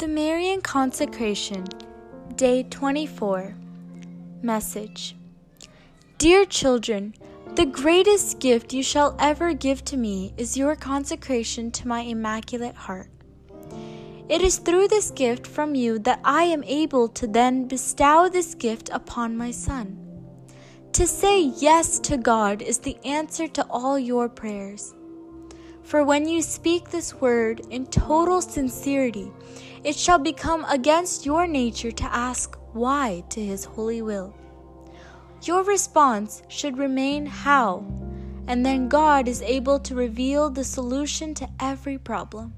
The Marian Consecration, Day 24. Message. Dear children, the greatest gift you shall ever give to me is your consecration to my Immaculate Heart. It is through this gift from you that I am able to then bestow this gift upon my Son. To say yes to God is the answer to all your prayers. For when you speak this word in total sincerity, it shall become against your nature to ask why to His holy will. Your response should remain how, and then God is able to reveal the solution to every problem.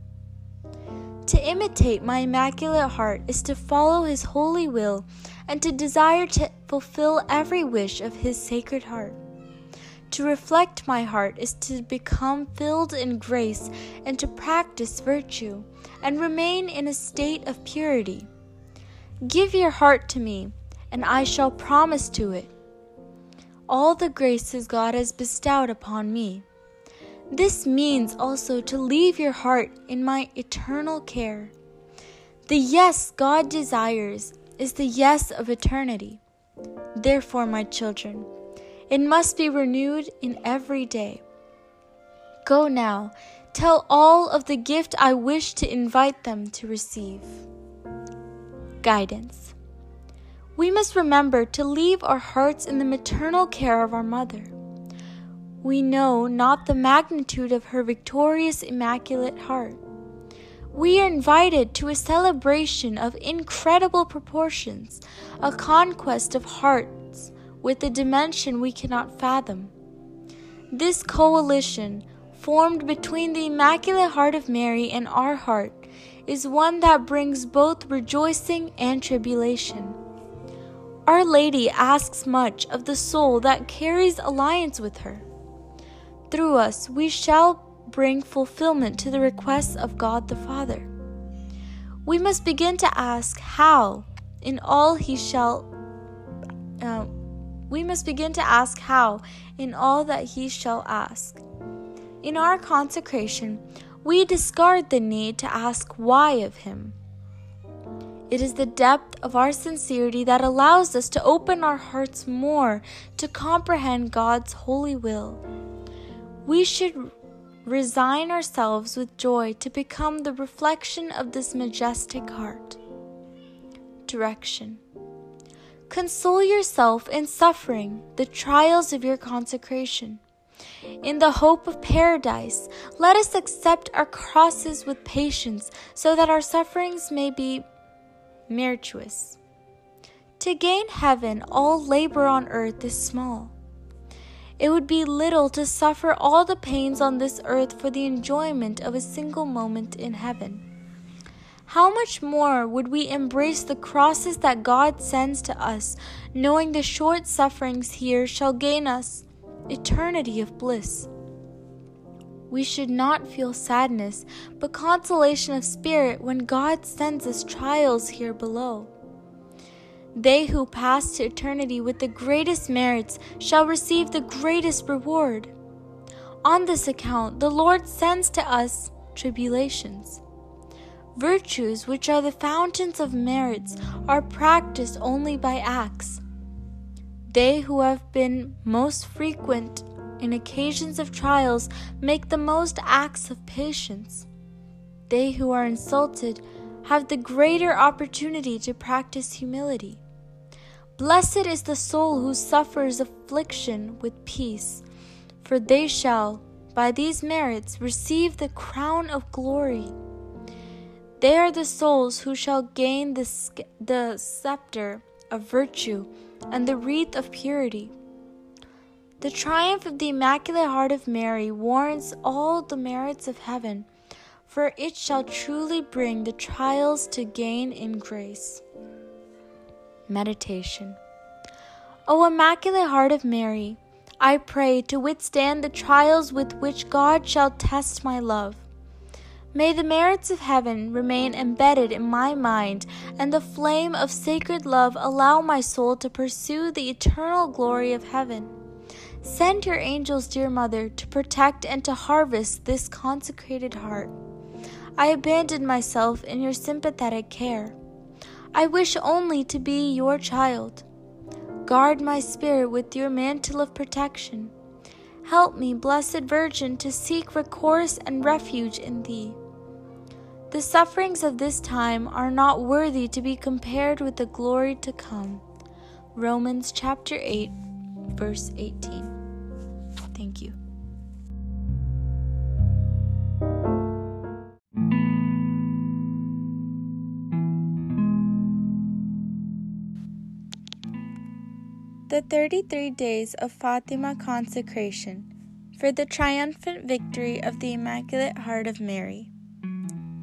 To imitate my Immaculate Heart is to follow His holy will and to desire to fulfill every wish of His Sacred Heart. To reflect my heart is to become filled in grace and to practice virtue and remain in a state of purity. Give your heart to me, and I shall promise to it all the graces God has bestowed upon me. This means also to leave your heart in my eternal care. The yes God desires is the yes of eternity. Therefore, my children, it must be renewed in every day. Go now, tell all of the gift I wish to invite them to receive. Guidance. We must remember to leave our hearts in the maternal care of our mother. We know not the magnitude of her victorious Immaculate Heart. We are invited to a celebration of incredible proportions, a conquest of heart, with a dimension we cannot fathom. This coalition, formed between the Immaculate Heart of Mary and our heart, is one that brings both rejoicing and tribulation. Our Lady asks much of the soul that carries alliance with her. Through us, we shall bring fulfillment to the requests of God the Father. We must begin to ask how, in all that He shall ask. In our consecration, we discard the need to ask why of Him. It is the depth of our sincerity that allows us to open our hearts more to comprehend God's holy will. We should resign ourselves with joy to become the reflection of this majestic heart. Direction. Console yourself in suffering, the trials of your consecration. In the hope of paradise, let us accept our crosses with patience so that our sufferings may be meritorious. To gain heaven, all labor on earth is small. It would be little to suffer all the pains on this earth for the enjoyment of a single moment in heaven. How much more would we embrace the crosses that God sends to us, knowing the short sufferings here shall gain us eternity of bliss? We should not feel sadness, but consolation of spirit when God sends us trials here below. They who pass to eternity with the greatest merits shall receive the greatest reward. On this account, the Lord sends to us tribulations. Virtues, which are the fountains of merits, are practiced only by acts. They who have been most frequent in occasions of trials make the most acts of patience. They who are insulted have the greater opportunity to practice humility. Blessed is the soul who suffers affliction with peace, for they shall, by these merits, receive the crown of glory. They are the souls who shall gain the scepter of virtue and the wreath of purity. The triumph of the Immaculate Heart of Mary warrants all the merits of heaven, for it shall truly bring the trials to gain in grace. Meditation. O Immaculate Heart of Mary, I pray to withstand the trials with which God shall test my love. May the merits of heaven remain embedded in my mind, and the flame of sacred love allow my soul to pursue the eternal glory of heaven. Send your angels, dear Mother, to protect and to harvest this consecrated heart. I abandoned myself in your sympathetic care. I wish only to be your child. Guard my spirit with your mantle of protection. Help me, Blessed Virgin, to seek recourse and refuge in Thee. The sufferings of this time are not worthy to be compared with the glory to come. Romans chapter 8, verse 18. Thank you. The 33 Days of Fatima Consecration for the Triumphant Victory of the Immaculate Heart of Mary.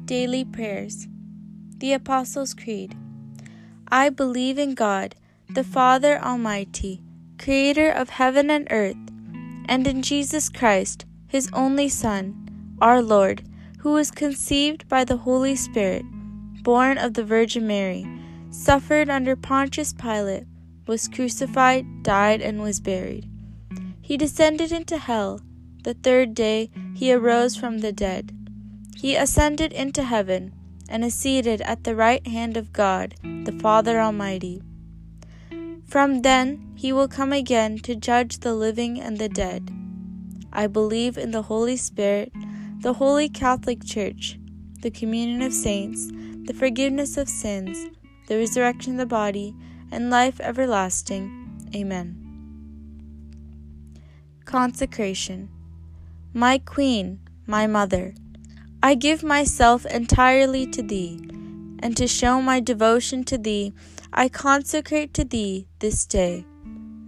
Daily Prayers. The Apostles' Creed. I believe in God, the Father Almighty, Creator of heaven and earth, and in Jesus Christ, His only Son, our Lord, who was conceived by the Holy Spirit, born of the Virgin Mary, suffered under Pontius Pilate, was crucified, died, and was buried. He descended into hell. The third day He arose from the dead. He ascended into heaven and is seated at the right hand of God, the Father Almighty. From then He will come again to judge the living and the dead. I believe in the Holy Spirit, the Holy Catholic Church, the communion of saints, the forgiveness of sins, the resurrection of the body, and life everlasting. Amen. Consecration. My Queen, my Mother, I give myself entirely to Thee, and to show my devotion to Thee, I consecrate to Thee this day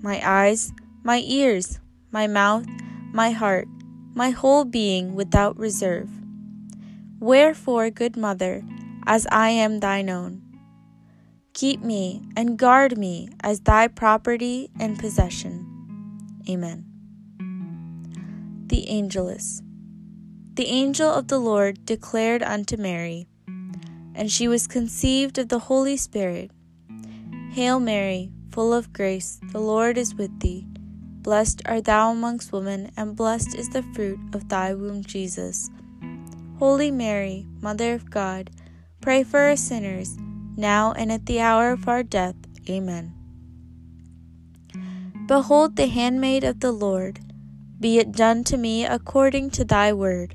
my eyes, my ears, my mouth, my heart, my whole being without reserve. Wherefore, good Mother, as I am Thine own, keep me and guard me as Thy property and possession. Amen. The Angelus. The angel of the Lord declared unto Mary, and she was conceived of the Holy Spirit. Hail Mary, full of grace, the Lord is with thee. Blessed art thou amongst women, and blessed is the fruit of thy womb, Jesus. Holy Mary, Mother of God, pray for us sinners, now and at the hour of our death. Amen. Behold the handmaid of the Lord. Be it done to me according to thy word.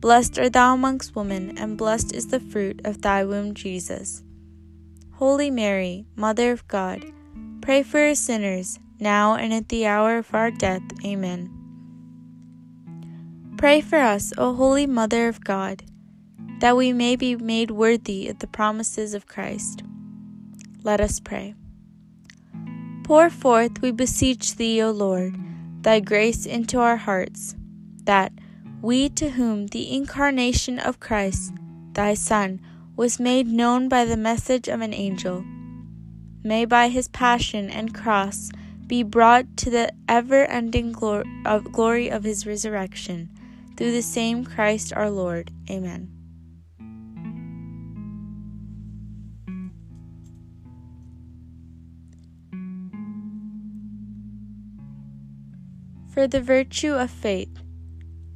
Blessed art thou amongst women, and blessed is the fruit of thy womb, Jesus. Holy Mary, Mother of God, pray for us sinners, now and at the hour of our death. Amen. Pray for us, O Holy Mother of God, that we may be made worthy of the promises of Christ. Let us pray. Pour forth, we beseech Thee, O Lord, Thy grace into our hearts, that we to whom the incarnation of Christ, Thy Son, was made known by the message of an angel, may by His passion and cross be brought to the ever-ending glory of His resurrection, through the same Christ our Lord. Amen. For the virtue of faith.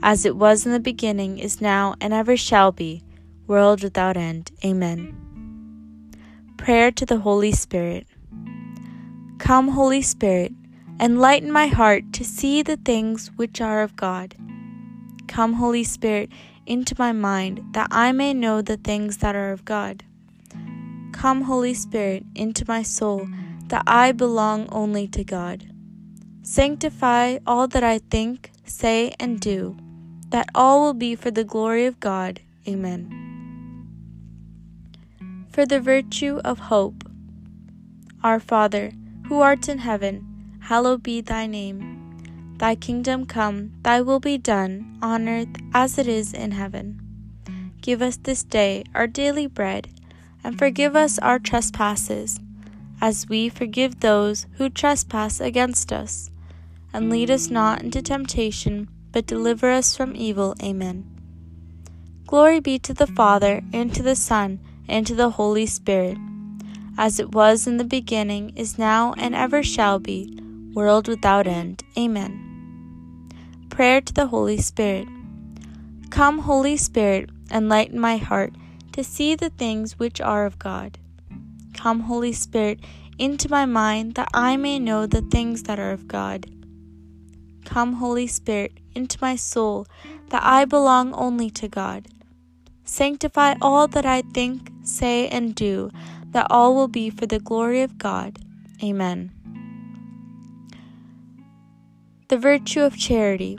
as it was in the beginning, is now, and ever shall be, world without end. Amen. Prayer to the Holy Spirit. Come, Holy Spirit, enlighten my heart to see the things which are of God. Come, Holy Spirit, into my mind, that I may know the things that are of God. Come, Holy Spirit, into my soul, that I belong only to God. Sanctify all that I think, say, and do, that all will be for the glory of God. Amen. For the virtue of hope. Our Father, who art in heaven, hallowed be thy name. Thy kingdom come, thy will be done, on earth as it is in heaven. Give us this day our daily bread, and forgive us our trespasses, as we forgive those who trespass against us. And lead us not into temptation, but deliver us from evil. Amen. Glory be to the Father, and to the Son, and to the Holy Spirit, as it was in the beginning, is now, and ever shall be, world without end. Amen. Prayer to the Holy Spirit. Come, Holy Spirit, enlighten my heart to see the things which are of God. Come, Holy Spirit, into my mind, that I may know the things that are of God. Come, Holy Spirit, into my soul, that I belong only to God. Sanctify all that I think, say, and do, that all will be for the glory of God. Amen. The virtue of charity.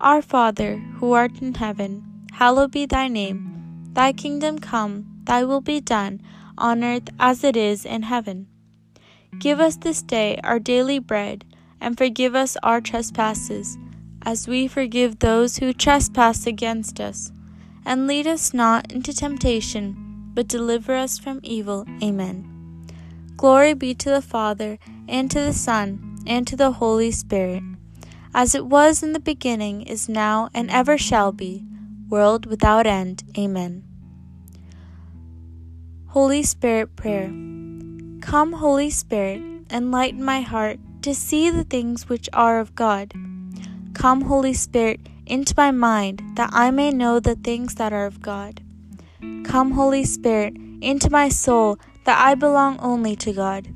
Our Father, who art in heaven, hallowed be thy name. Thy kingdom come, thy will be done, on earth as it is in heaven. Give us this day our daily bread, and forgive us our trespasses, as we forgive those who trespass against us. And lead us not into temptation, but deliver us from evil. Amen. Glory be to the Father, and to the Son, and to the Holy Spirit, as it was in the beginning, is now, and ever shall be, world without end. Amen. Holy Spirit prayer. Come, Holy Spirit, enlighten my heart to see the things which are of God. Come, Holy Spirit, into my mind, that I may know the things that are of God. Come, Holy Spirit, into my soul, that I belong only to God.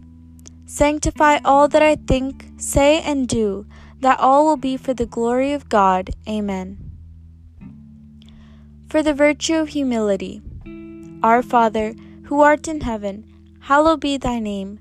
Sanctify all that I think, say, and do, that all will be for the glory of God. Amen. For the virtue of humility. Our Father, who art in heaven, hallowed be thy name.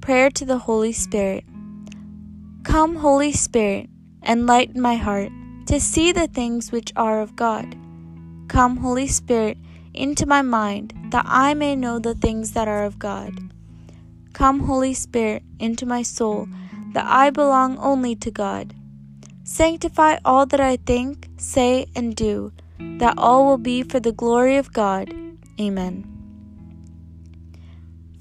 Prayer to the Holy Spirit. Come, Holy Spirit, enlighten my heart to see the things which are of God. Come, Holy Spirit, into my mind, that I may know the things that are of God. Come, Holy Spirit, into my soul, that I belong only to God. Sanctify all that I think, say, and do, that all will be for the glory of God. Amen.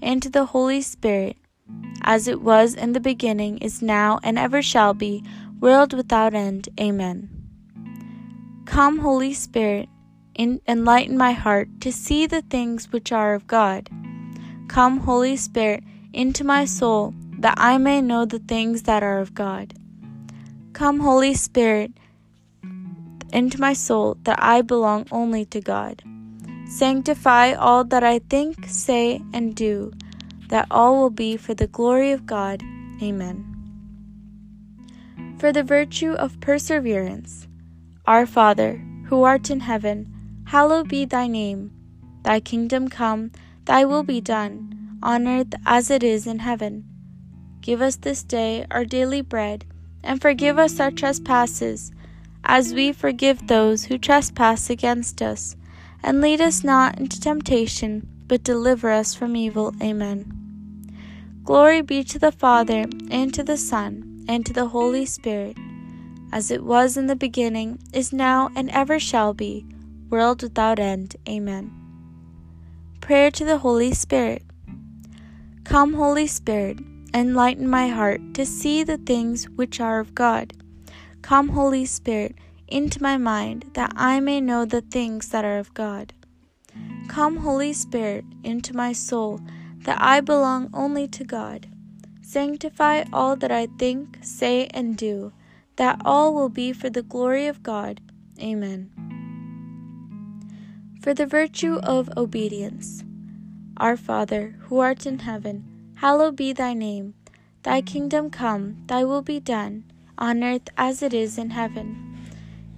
and to the Holy Spirit, as it was in the beginning, is now, and ever shall be, world without end. Amen. Come, Holy Spirit, enlighten my heart to see the things which are of God. Come, Holy Spirit, into my soul, that I may know the things that are of God. Come, Holy Spirit, into my soul, that I belong only to God. Sanctify all that I think, say, and do, that all will be for the glory of God. Amen. For the virtue of perseverance. Our Father, who art in heaven, hallowed be thy name. Thy kingdom come, thy will be done, on earth as it is in heaven. Give us this day our daily bread, and forgive us our trespasses, as we forgive those who trespass against us. And lead us not into temptation, but deliver us from evil. Amen. Glory be to the Father, and to the Son, and to the Holy Spirit, as it was in the beginning, is now, and ever shall be, world without end. Amen. Prayer to the Holy Spirit. Come, Holy Spirit, enlighten my heart to see the things which are of God. Come, Holy Spirit, into my mind, that I may know the things that are of God. Come, Holy Spirit, into my soul, that I belong only to God. Sanctify all that I think, say, and do, that all will be for the glory of God. Amen. For the virtue of obedience. Our Father, who art in heaven, hallowed be thy name. Thy kingdom come, thy will be done, on earth as it is in heaven.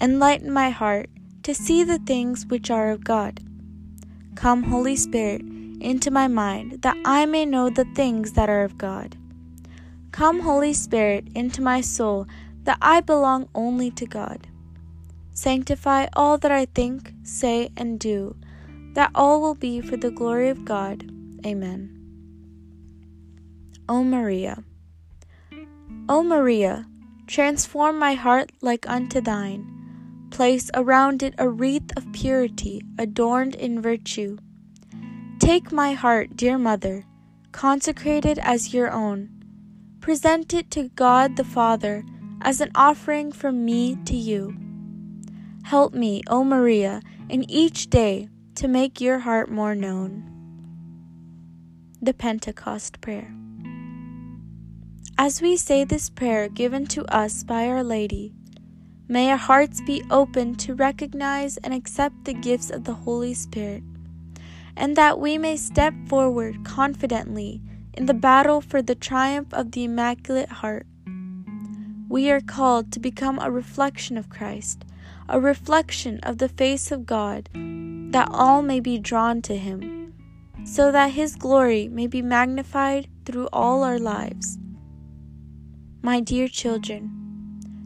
enlighten my heart to see the things which are of God. Come, Holy Spirit, into my mind, that I may know the things that are of God. Come, Holy Spirit, into my soul, that I belong only to God. Sanctify all that I think, say, and do, that all will be for the glory of God. Amen. O Maria. O Maria, transform my heart like unto thine. Place around it a wreath of purity, adorned in virtue. Take my heart, dear Mother, consecrate it as your own. Present it to God the Father as an offering from me to you. Help me, O Maria, in each day to make your heart more known. The Pentecost Prayer. As we say this prayer given to us by Our Lady, may our hearts be open to recognize and accept the gifts of the Holy Spirit, and that we may step forward confidently in the battle for the triumph of the Immaculate Heart. We are called to become a reflection of Christ, a reflection of the face of God, that all may be drawn to Him, so that His glory may be magnified through all our lives. My dear children,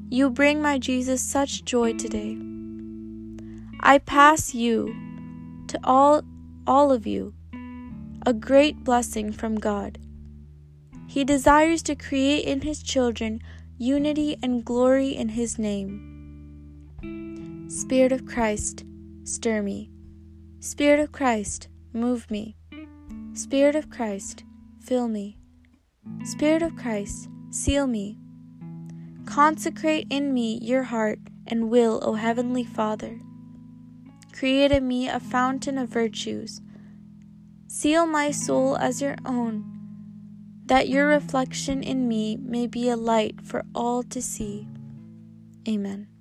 you bring my Jesus such joy today. I pass you, to all of you, a great blessing from God. He desires to create in His children unity and glory in His name. Spirit of Christ, stir me. Spirit of Christ, move me. Spirit of Christ, fill me. Spirit of Christ, seal me. Consecrate in me your heart and will, O Heavenly Father. Create in me a fountain of virtues. Seal my soul as your own, that your reflection in me may be a light for all to see. Amen.